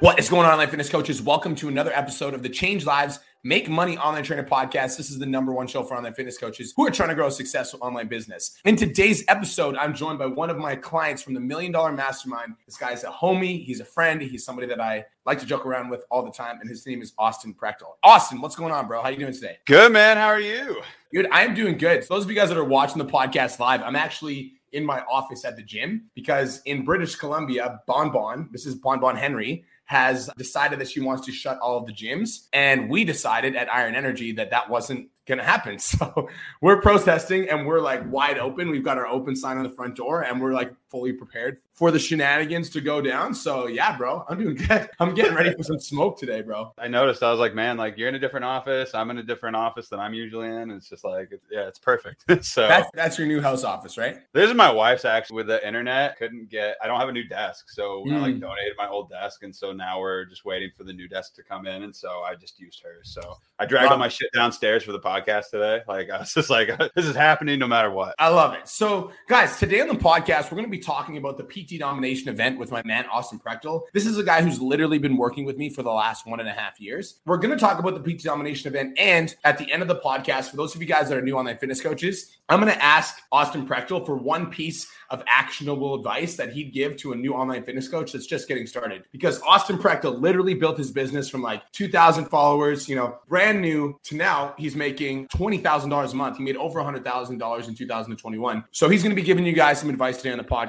What is going on, online fitness coaches? Welcome to another episode of the Change Lives Make Money Online Trainer Podcast. This is the #1 show for online fitness coaches who are trying to grow a successful online business. In today's episode, I'm joined by one of my clients from the Million Dollar Mastermind. This guy's a homie. He's a friend. He's somebody that I like to joke around with all the time. And his name is Austin Prechtel. Austin, what's going on, bro? How you doing today? Good, man. How are you? Dude, I'm doing good. For those of you guys that are watching the podcast live, I'm actually in my office at the gym because in British Columbia, Bonnie Henry, has decided that she wants to shut all of the gyms. And we decided at Iron Energy that that wasn't going to happen. So we're protesting and we're like wide open. We've got our open sign on the front door and we're like fully prepared for the shenanigans to go down. So yeah, bro, I'm doing good. I'm getting ready for some smoke today, bro. I noticed. I was like, man, like you're in a different office. I'm in a different office than I'm usually in. It's just like, yeah, it's perfect. So that's your new house office, right? This is my wife's actually. With the internet, I don't have a new desk. So I like donated my old desk. And so now we're just waiting for the new desk to come in. And so I just used hers. So I dragged all my shit downstairs for the podcast today. Like I was just like, this is happening no matter what. I love it. So guys, today on the podcast, we're going to be talking about the PT Domination event with my man, Austin Prechtel. This is a guy who's literally been working with me for the last 1.5 years. We're going to talk about the PT Domination event. And at the end of the podcast, for those of you guys that are new online fitness coaches, I'm going to ask Austin Prechtel for one piece of actionable advice that he'd give to a new online fitness coach that's just getting started. Because Austin Prechtel literally built his business from like 2,000 followers, brand new to now he's making $20,000 a month. He made over $100,000 in 2021. So he's going to be giving you guys some advice today on the podcast.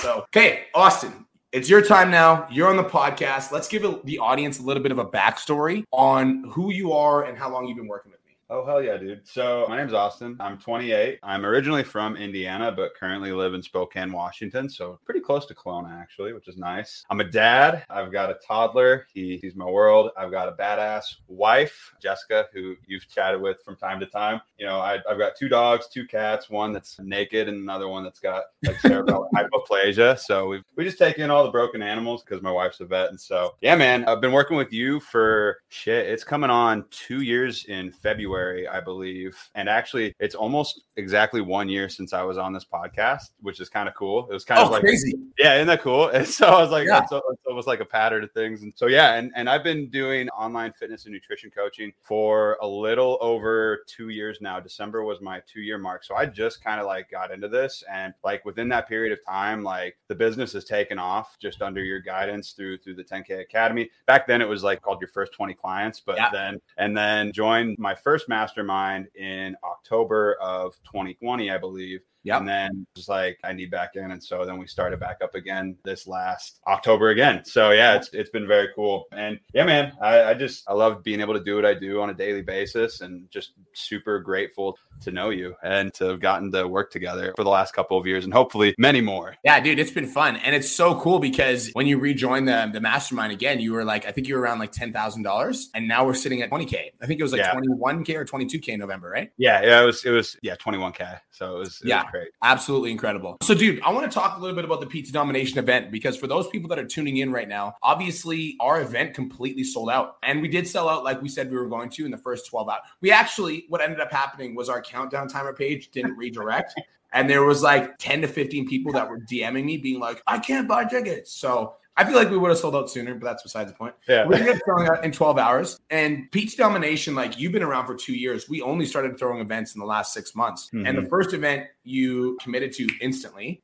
So, okay, Austin, it's your time now. You're on the podcast. Let's give the audience a little bit of a backstory on who you are and how long you've been working with. Oh, hell yeah, dude. So my name's Austin. I'm 28. I'm originally from Indiana, but currently live in Spokane, Washington. So pretty close to Kelowna, actually, which is nice. I'm a dad. I've got a toddler. He's my world. I've got a badass wife, Jessica, who you've chatted with from time to time. I've got 2 dogs, 2 cats, one that's naked and another one that's got like cerebral hypoplasia. So we just take in all the broken animals because my wife's a vet. And so, yeah, man, I've been working with you for it's coming on 2 years in February, I believe. And actually, it's almost exactly 1 year since I was on this podcast, which is kind of cool. It was kind of like crazy. Yeah, isn't that cool? And so I was like, yeah. It's almost like a pattern of things. And so, yeah, and I've been doing online fitness and nutrition coaching for a little over 2 years now. December was my 2-year mark. So I just kind of like got into this. And like within that period of time, like the business has taken off just under your guidance through the 10k Academy. Back then it was like called your first 20 clients, but then joined my first mastermind in October of 2020, I believe. Yep. And then just like I need back in. And so then we started back up again this last October again. So yeah, it's been very cool. And yeah, man, I love being able to do what I do on a daily basis and just super grateful to know you and to have gotten to work together for the last couple of years and hopefully many more. Yeah, dude, it's been fun. And it's so cool because when you rejoin the mastermind again, you were like, I think you were around like $10,000 and now we're sitting at 20K. I think it was like 21K or 22K in November, right? Yeah, it was 21K. So it was great. Absolutely incredible. So dude, I want to talk a little bit about the PT Domination event, because for those people that are tuning in right now, obviously our event completely sold out, and we did sell out like we said we were going to in the first 12 hours. We actually, what ended up happening was our countdown timer page didn't redirect. And there was like 10 to 15 people that were DMing me being like, I can't buy tickets. So I feel like we would have sold out sooner, but that's besides the point. Yeah. We ended up selling out in 12 hours. And PT Domination, like you've been around for 2 years. We only started throwing events in the last 6 months. Mm-hmm. And the first event you committed to instantly.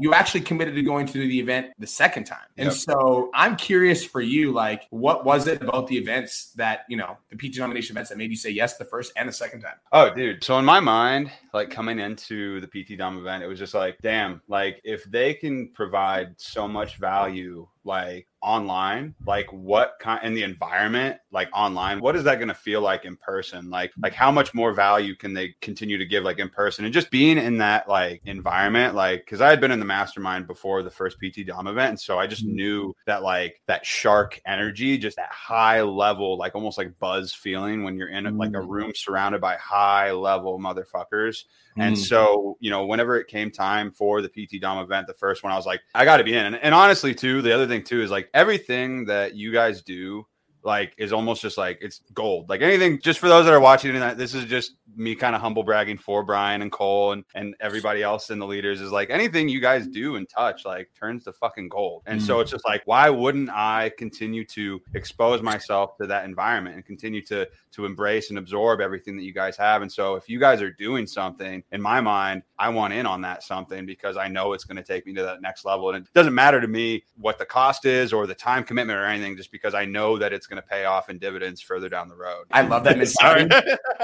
You actually committed to going to the event the second time. And so I'm curious for you, like what was it about the events that, the PT Domination events that made you say yes the first and the second time? Oh, dude. So in my mind, like coming into the PT Dom event, it was just like, damn, like if they can provide so much value like online, like what kind and the environment, like online, what is that going to feel like in person? Like how much more value can they continue to give like in person and just being in that like environment? Like, cause I had been in the mastermind before the first PT Dom event. And so I just knew that like that shark energy, just that high level, like almost like buzz feeling when you're in like a room surrounded by high level motherfuckers. And so, you know, whenever it came time for the PT Dom event, the first one, I was like, I got to be in. And honestly, too, the other thing, too, is like everything that you guys do, like, is almost just like it's gold. Like anything, just for those that are watching tonight, this is just me kind of humble bragging for Brian and Cole and everybody else in the leaders is like anything you guys do and touch, like turns to fucking gold. And so it's just like, why wouldn't I continue to expose myself to that environment and continue to embrace and absorb everything that you guys have? And so if you guys are doing something, in my mind, I want in on that something because I know it's going to take me to that next level. And it doesn't matter to me what the cost is or the time commitment or anything, just because I know that it's going to pay off in dividends further down the road. I love that mentality.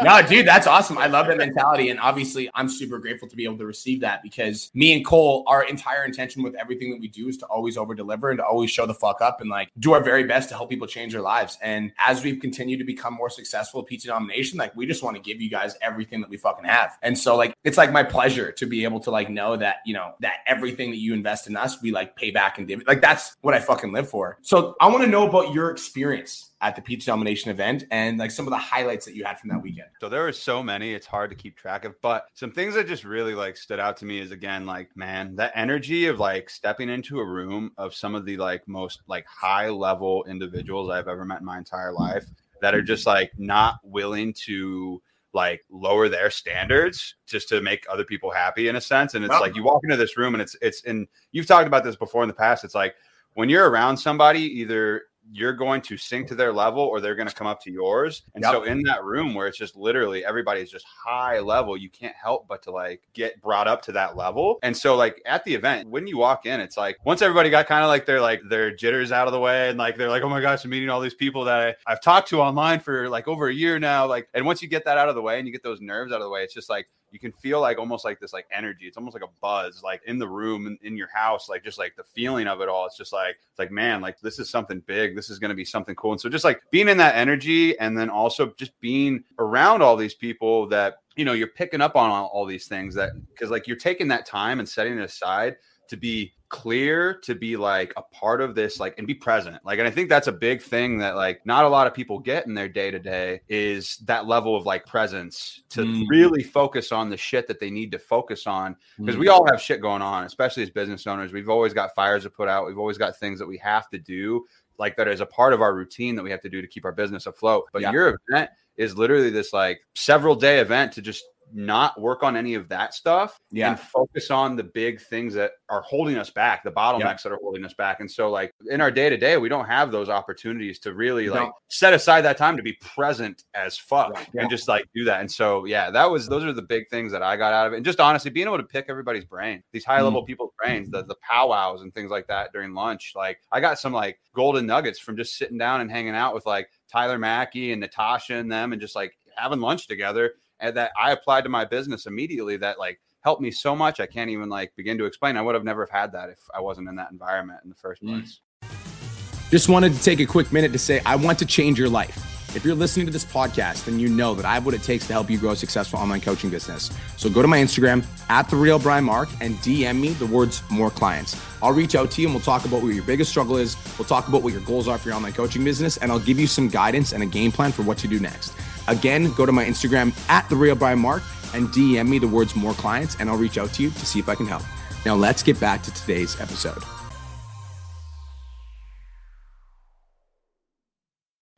No, dude, that's awesome. I love that mentality. And obviously I'm super grateful to be able to receive that because me and Cole, our entire intention with everything that we do is to always over deliver and to always show the fuck up and like do our very best to help people change their lives. And as we've continued to become more successful at PT Domination, like we just want to give you guys everything that we fucking have. And so like, it's like my pleasure to be able to like, know that, you know, that everything that you invest in us, we like pay back and dividend. Like that's what I fucking live for. So I want to know about your experience at the PT Domination event and like some of the highlights that you had from that weekend. So there were so many, it's hard to keep track of, but some things that just really like stood out to me is again, like, man, that energy of like stepping into a room of some of the like most like high level individuals I've ever met in my entire life that are just like not willing to like lower their standards just to make other people happy in a sense. And it's like, you walk into this room and it's, and you've talked about this before in the past. It's like when you're around somebody, either you're going to sink to their level or they're going to come up to yours. And so in that room where it's just literally everybody's just high level, you can't help but to like get brought up to that level. And so like at the event, when you walk in, it's like, once everybody got kind of like their jitters out of the way and like, they're like, oh my gosh, I'm meeting all these people that I've talked to online for like over a year now. Like, and once you get that out of the way and you get those nerves out of the way, it's just like, you can feel like almost like this, like energy. It's almost like a buzz, like in the room, in your house, like just like the feeling of it all. It's just like, it's like, man, like this is something big. This is going to be something cool. And so just like being in that energy and then also just being around all these people that, you know, you're picking up on all these things that, cause like you're taking that time and setting it aside to be clear, to be like a part of this, like, and be present. Like, and I think that's a big thing that like not a lot of people get in their day to day is that level of like presence to really focus on the shit that they need to focus on. Cause we all have shit going on, especially as business owners. We've always got fires to put out. We've always got things that we have to do, like that is a part of our routine that we have to do to keep our business afloat. But your event is literally this like several day event to just not work on any of that stuff and focus on the big things that are holding us back, the bottlenecks that are holding us back. And so like in our day to day, we don't have those opportunities to really like set aside that time to be present as fuck and just like do that. And so, those are the big things that I got out of it. And just honestly being able to pick everybody's brain, these high level people's brains, the powwows and things like that during lunch. Like I got some like golden nuggets from just sitting down and hanging out with like Tyler Mackey and Natasha and them and just like having lunch together. And that I applied to my business immediately that like helped me so much. I can't even like begin to explain. I would have never had that if I wasn't in that environment in the first place. Just wanted to take a quick minute to say, I want to change your life. If you're listening to this podcast, then you know that I have what it takes to help you grow a successful online coaching business. So go to my Instagram @TheRealBrianMark and DM me the words more clients. I'll reach out to you and we'll talk about what your biggest struggle is. We'll talk about what your goals are for your online coaching business. And I'll give you some guidance and a game plan for what to do next. Again, go to my Instagram @TheRealBrianMark and DM me the words more clients. And I'll reach out to you to see if I can help. Now let's get back to today's episode.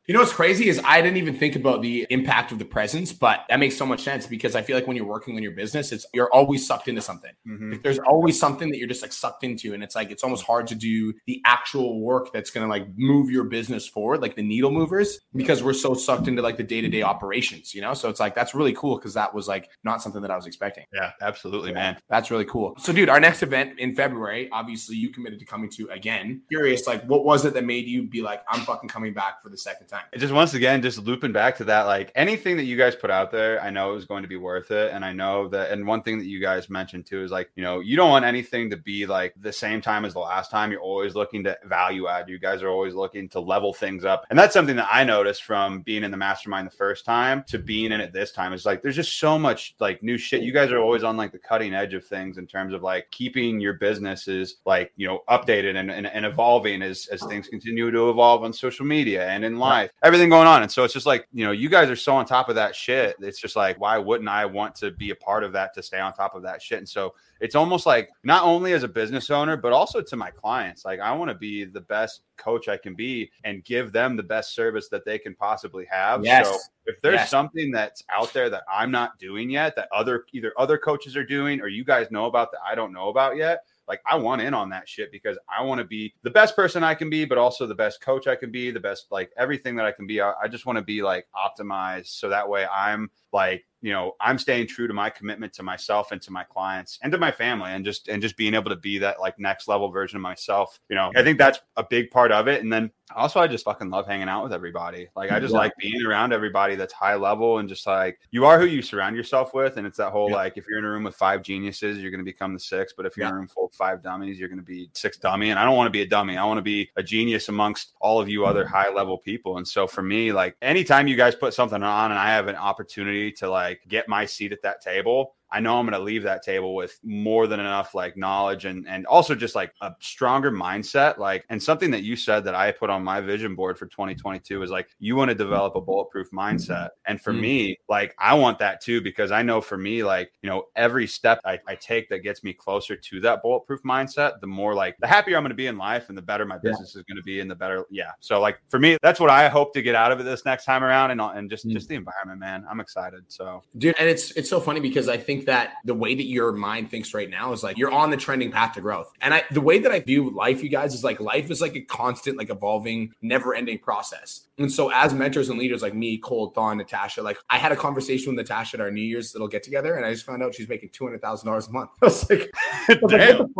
You know what's crazy is I didn't even think about the impact of the presence, but that makes so much sense because I feel like when you're working on your business, you're always sucked into something. Mm-hmm. There's always something that you're just like sucked into. And it's like, it's almost hard to do the actual work that's going to like move your business forward, like the needle movers, because we're so sucked into like the day-to-day operations, you know? So it's like, that's really cool because that was like not something that I was expecting. Yeah, absolutely, man. That's really cool. So dude, our next event in February, obviously you committed to coming to again. Curious, like what was it that made you be like, I'm fucking coming back for the second time? thing. It just, once again, just looping back to that, like anything that you guys put out there, I know it was going to be worth it. And I know that, and one thing that you guys mentioned too is like, you know, you don't want anything to be like the same time as the last time. You're always looking to value add. You guys are always looking to level things up. And that's something that I noticed from being in the mastermind the first time to being in it this time. It's like, there's just so much like new shit. You guys are always on like the cutting edge of things in terms of like keeping your businesses like, you know, updated and evolving as things continue to evolve on social media and in life, everything going on. And so it's just like, you know, you guys are so on top of that shit. It's just like, why wouldn't I want to be a part of that, to stay on top of that shit? And so it's almost like not only as a business owner, but also to my clients, like I want to be the best coach I can be and give them the best service that they can possibly have. Yes. So if there's something that's out there that I'm not doing yet, that either other coaches are doing, or you guys know about that I don't know about yet, like I want in on that shit because I want to be the best person I can be, but also the best coach I can be, the best, like everything that I can be. I just want to be like optimized. So that way I'm like, you know, I'm staying true to my commitment to myself and to my clients and to my family, and just being able to be that like next level version of myself. You know, I think that's a big part of it. And then also I just fucking love hanging out with everybody. Like I just like being around everybody that's high level, and just like you are who you surround yourself with. And it's that whole like, if you're in a room with five geniuses, you're going to become the sixth. But if you're in a room full of five dummies, you're going to be sixth dummy. And I don't want to be a dummy. I want to be a genius amongst all of you other high level people. And so for me, like anytime you guys put something on and I have an opportunity to like get my seat at that table, I know I'm going to leave that table with more than enough like knowledge and also just like a stronger mindset. Like, and something that you said that I put on my vision board for 2022 is like, you want to develop a bulletproof mindset. And for me, like, I want that too, because I know for me, like, you know, every step I take that gets me closer to that bulletproof mindset, the more like the happier I'm going to be in life, and the better my business is going to be, and the better. Yeah. So like for me, that's what I hope to get out of it this next time around, and just the environment, man. I'm excited. So dude, and it's so funny because I think that the way that your mind thinks right now is like you're on the trending path to growth. And the way that I view life, you guys, is like life is like a constant, like evolving, never ending process. And so as mentors and leaders like me, Cole, Don, Natasha, like I had a conversation with Natasha at our New Year's little get together, and I just found out she's making $200,000 a month. I was like, damn.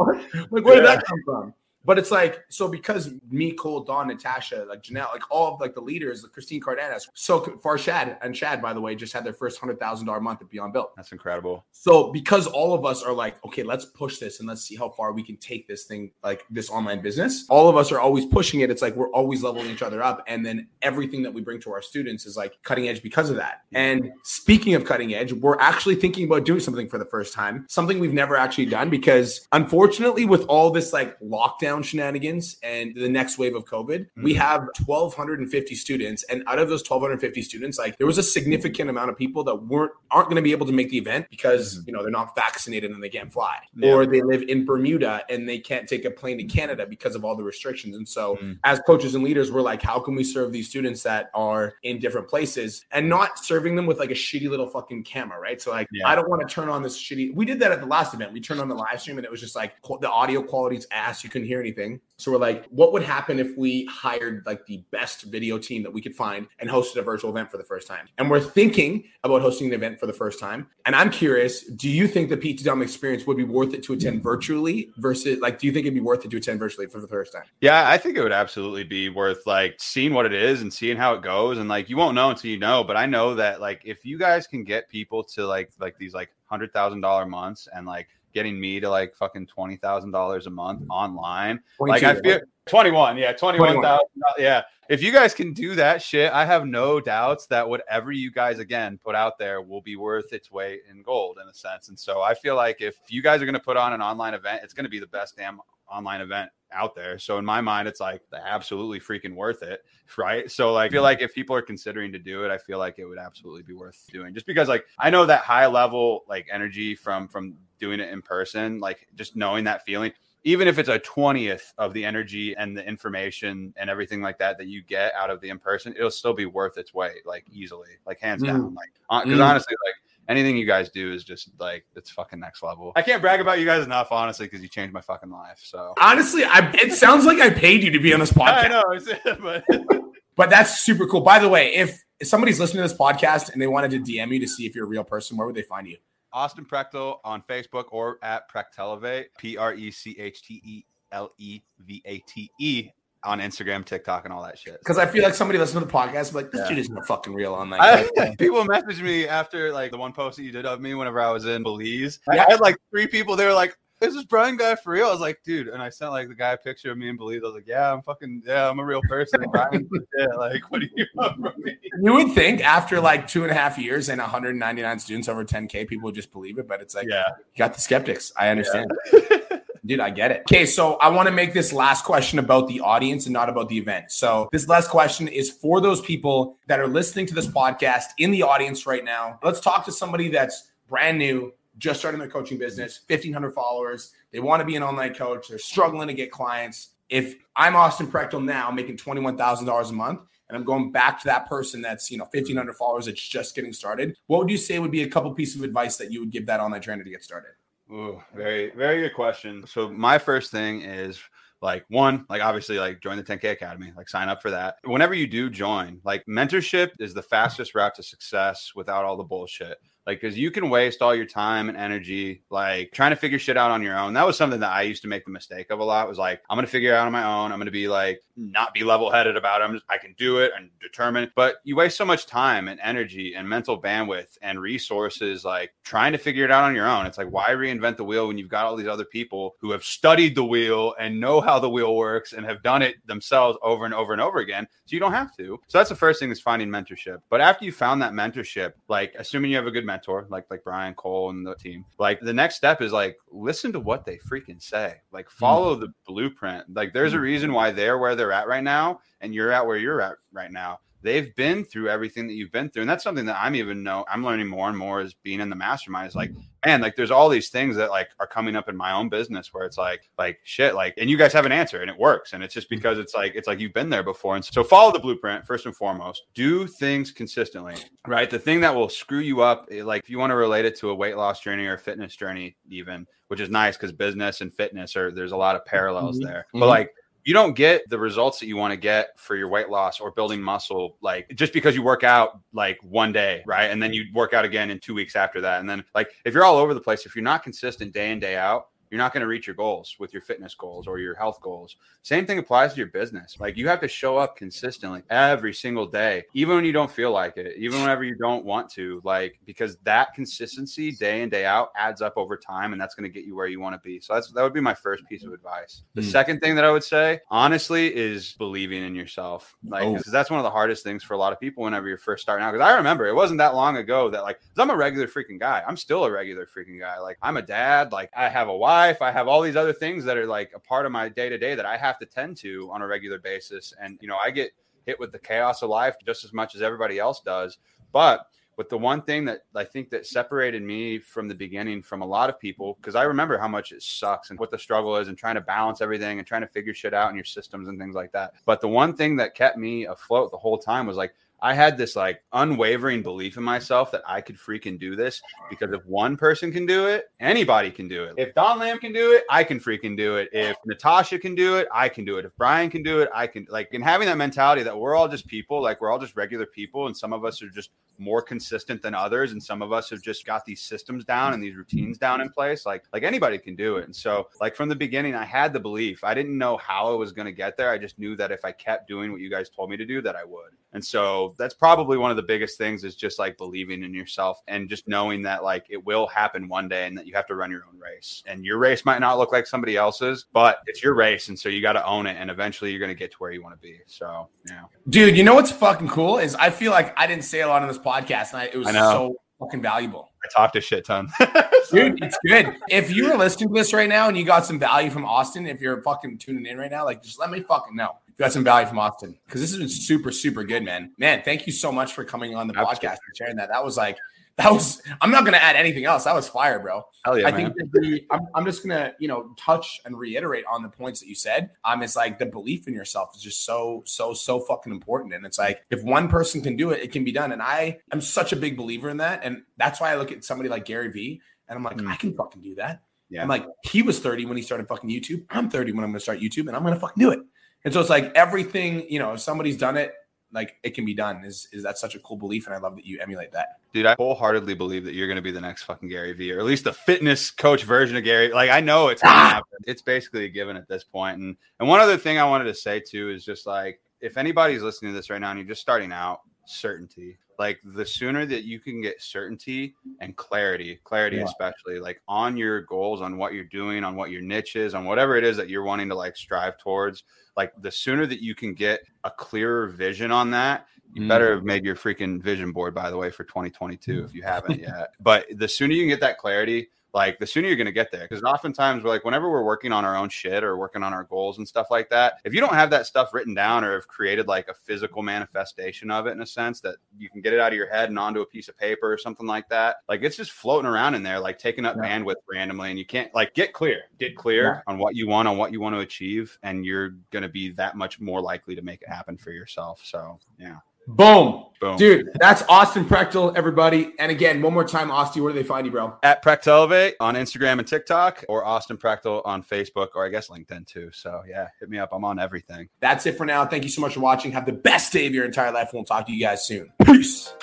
Like, where did that come from? But it's like, so because me, Cole, Don, Natasha, like Janelle, like all of like the leaders, like Christine Cardenas, so Farshad and Chad, by the way, just had their first $100,000 month at Beyond Built. That's incredible. So because all of us are like, okay, let's push this and let's see how far we can take this thing, like this online business. All of us are always pushing it. It's like, we're always leveling each other up. And then everything that we bring to our students is like cutting edge because of that. And speaking of cutting edge, we're actually thinking about doing something for the first time, something we've never actually done, because unfortunately with all this like lockdown shenanigans and the next wave of COVID, we have 1,250 students. And out of those 1,250 students, like there was a significant amount of people that aren't going to be able to make the event because, you know, they're not vaccinated and they can't fly, or they live in Bermuda and they can't take a plane to Canada because of all the restrictions. And so as coaches and leaders, we're like, how can we serve these students that are in different places and not serving them with like a shitty little fucking camera, right? So like, I don't want to turn on this shitty. We did that at the last event. We turned on the live stream and it was just like the audio quality's ass. You couldn't hear anything. So we're like, what would happen if we hired like the best video team that we could find and hosted a virtual event for the first time? And we're thinking about hosting an event for the first time. And I'm curious, do you think the PT Dom experience would be worth it to attend virtually versus like, do you think it'd be worth it to attend virtually for the first time? Yeah, I think it would absolutely be worth like seeing what it is and seeing how it goes. And like, you won't know until you know, but I know that like, if you guys can get people to like these like $100,000 months and like getting me to like fucking $20,000 a month online. Like I feel 21. Yeah. 21,000. Yeah. If you guys can do that shit, I have no doubts that whatever you guys, again, put out there will be worth its weight in gold in a sense. And so I feel like if you guys are going to put on an online event, it's going to be the best damn online event out there. So in my mind, it's like absolutely freaking worth it. Right. So like, I feel like if people are considering to do it, I feel like it would absolutely be worth doing, just because like, I know that high level, like energy from doing it in person, like just knowing that feeling, even if it's a 20th of the energy and the information and everything like that, that you get out of the in-person, it'll still be worth its weight, like easily, like hands down, like, cause honestly, like, anything you guys do is just like, it's fucking next level. I can't brag about you guys enough, honestly, because you changed my fucking life. So honestly, it sounds like I paid you to be on this podcast. I know, but that's super cool. By the way, if somebody's listening to this podcast and they wanted to DM you to see if you're a real person, where would they find you? Austin Prechtel on Facebook or at Prechtelevate, Prechtelevate. on Instagram, TikTok, and all that shit. Because I feel like somebody listening to the podcast, I'm like, this dude is not fucking real on that. People messaged me after like the one post that you did of me whenever I was in Belize. I had like 3 people. They were like, is this Brian guy for real? I was like, dude. And I sent like the guy a picture of me in Belize. I was like, I'm a real person. Brian, like, what do you want from me? You would think after like 2.5 years and 199 students over 10K, people would just believe it. But it's like, you got the skeptics. I understand. Yeah. Dude, I get it. Okay, so I want to make this last question about the audience and not about the event. So this last question is for those people that are listening to this podcast in the audience right now. Let's talk to somebody that's brand new, just starting their coaching business, 1,500 followers. They want to be an online coach. They're struggling to get clients. If I'm Austin Prechtel now, making $21,000 a month, and I'm going back to that person that's, 1,500 followers that's just getting started, what would you say would be a couple pieces of advice that you would give that online trainer to get started? Ooh, very, very good question. So my first thing is obviously join the 10K Academy, sign up for that. Whenever you do join, mentorship is the fastest route to success without all the bullshit. Because you can waste all your time and energy, trying to figure shit out on your own. That was something that I used to make the mistake of a lot, was I'm going to figure it out on my own. I'm going to be not be level-headed about it. I can do it and determined. But you waste so much time and energy and mental bandwidth and resources, trying to figure it out on your own. It's why reinvent the wheel when you've got all these other people who have studied the wheel and know how the wheel works and have done it themselves over and over and over again. So you don't have to. So that's the first thing, is finding mentorship. But after you found that mentorship, assuming you have a good mentor, like Brian, Cole, and the team, the next step is listen to what they freaking say, follow the blueprint. There's a reason why they're where they're at right now and you're at where you're at right now. They've been through everything that you've been through. And that's something that I'm learning more and more as being in the mastermind is there's all these things that are coming up in my own business where it's and you guys have an answer and it works. And it's just because it's you've been there before. And so follow the blueprint first and foremost, do things consistently, right? The thing that will screw you up, if you want to relate it to a weight loss journey or a fitness journey even, which is nice because business and fitness there's a lot of parallels there, but you don't get the results that you want to get for your weight loss or building muscle, just because you work out one day, right? And then you work out again in 2 weeks after that. And then if you're all over the place, if you're not consistent day in, day out, you're not going to reach your goals with your fitness goals or your health goals. Same thing applies to your business. You have to show up consistently every single day, even when you don't feel like it, even whenever you don't want to, because that consistency day in, day out adds up over time. And that's going to get you where you want to be. So that would be my first piece of advice. The second thing that I would say, honestly, is believing in yourself. Because that's one of the hardest things for a lot of people whenever you're first starting out. Because I remember it wasn't that long ago that I'm a regular freaking guy. I'm still a regular freaking guy. I'm a dad. I have a wife. I have all these other things that are a part of my day to day that I have to tend to on a regular basis. And, I get hit with the chaos of life just as much as everybody else does. But with the one thing that I think that separated me from the beginning from a lot of people, because I remember how much it sucks and what the struggle is and trying to balance everything and trying to figure shit out in your systems and things like that. But the one thing that kept me afloat the whole time was I had this unwavering belief in myself that I could freaking do this, because if one person can do it, anybody can do it. If Don Lamb can do it, I can freaking do it. If Natasha can do it, I can do it. If Brian can do it, I can. And having that mentality that we're all just people, we're all just regular people. And some of us are just more consistent than others. And some of us have just got these systems down and these routines down in place. Anybody can do it. And so from the beginning, I had the belief. I didn't know how I was going to get there. I just knew that if I kept doing what you guys told me to do, that I would. And so that's probably one of the biggest things, is just believing in yourself and just knowing that it will happen one day and that you have to run your own race, and your race might not look like somebody else's, but it's your race. And so you got to own it, and eventually you're going to get to where you want to be. So, yeah. Dude, what's fucking cool is I feel like I didn't say a lot on this podcast, and it was so fucking valuable. I talked a shit ton. Dude, it's good. If you were listening to this right now and you got some value from Austin, if you're fucking tuning in right now, just let me fucking know. Got some value from Austin, because this has been super, super good, man. Man, thank you so much for coming on the podcast and sharing that. That was I'm not going to add anything else. That was fire, bro. Hell yeah, I think that I'm just going to, touch and reiterate on the points that you said. It's the belief in yourself is just so, so, so fucking important. And it's if one person can do it, it can be done. And I am such a big believer in that. And that's why I look at somebody like Gary V, and I'm like, I can fucking do that. Yeah. I'm like, he was 30 when he started fucking YouTube. I'm 30 when I'm going to start YouTube, and I'm going to fucking do it. And so it's everything, if somebody's done it, like it can be done. Is that's such a cool belief, and I love that you emulate that. Dude, I wholeheartedly believe that you're going to be the next fucking Gary V, or at least the fitness coach version of Gary. Like, I know it's going to happen. It's basically a given at this point. And one other thing I wanted to say too is just like, if anybody's listening to this right now and you're just starting out, certainty. Like, the sooner that you can get certainty and clarity, yeah, especially like on your goals, on what you're doing, on what your niche is, on whatever it is that you're wanting to like strive towards, like the sooner that you can get a clearer vision on that, you better have made your freaking vision board, by the way, for 2022, if you haven't yet. But the sooner you can get that clarity, like the sooner you're going to get there. Because oftentimes we're like, whenever we're working on our own shit or working on our goals and stuff like that, if you don't have that stuff written down or have created like a physical manifestation of it, in a sense that you can get it out of your head and onto a piece of paper or something like that, like it's just floating around in there, like taking up bandwidth randomly. And you can't like get clear on what you want, on what you want to achieve. And you're going to be that much more likely to make it happen for yourself. So yeah. Boom. Dude, that's Austin Prechtel, everybody. And again, one more time, Austin, where do they find you, bro? At Prechtelevate on Instagram and TikTok, or Austin Prechtel on Facebook, or I guess LinkedIn too. So yeah, hit me up. I'm on everything. That's it for now. Thank you so much for watching. Have the best day of your entire life. We'll talk to you guys soon. Peace.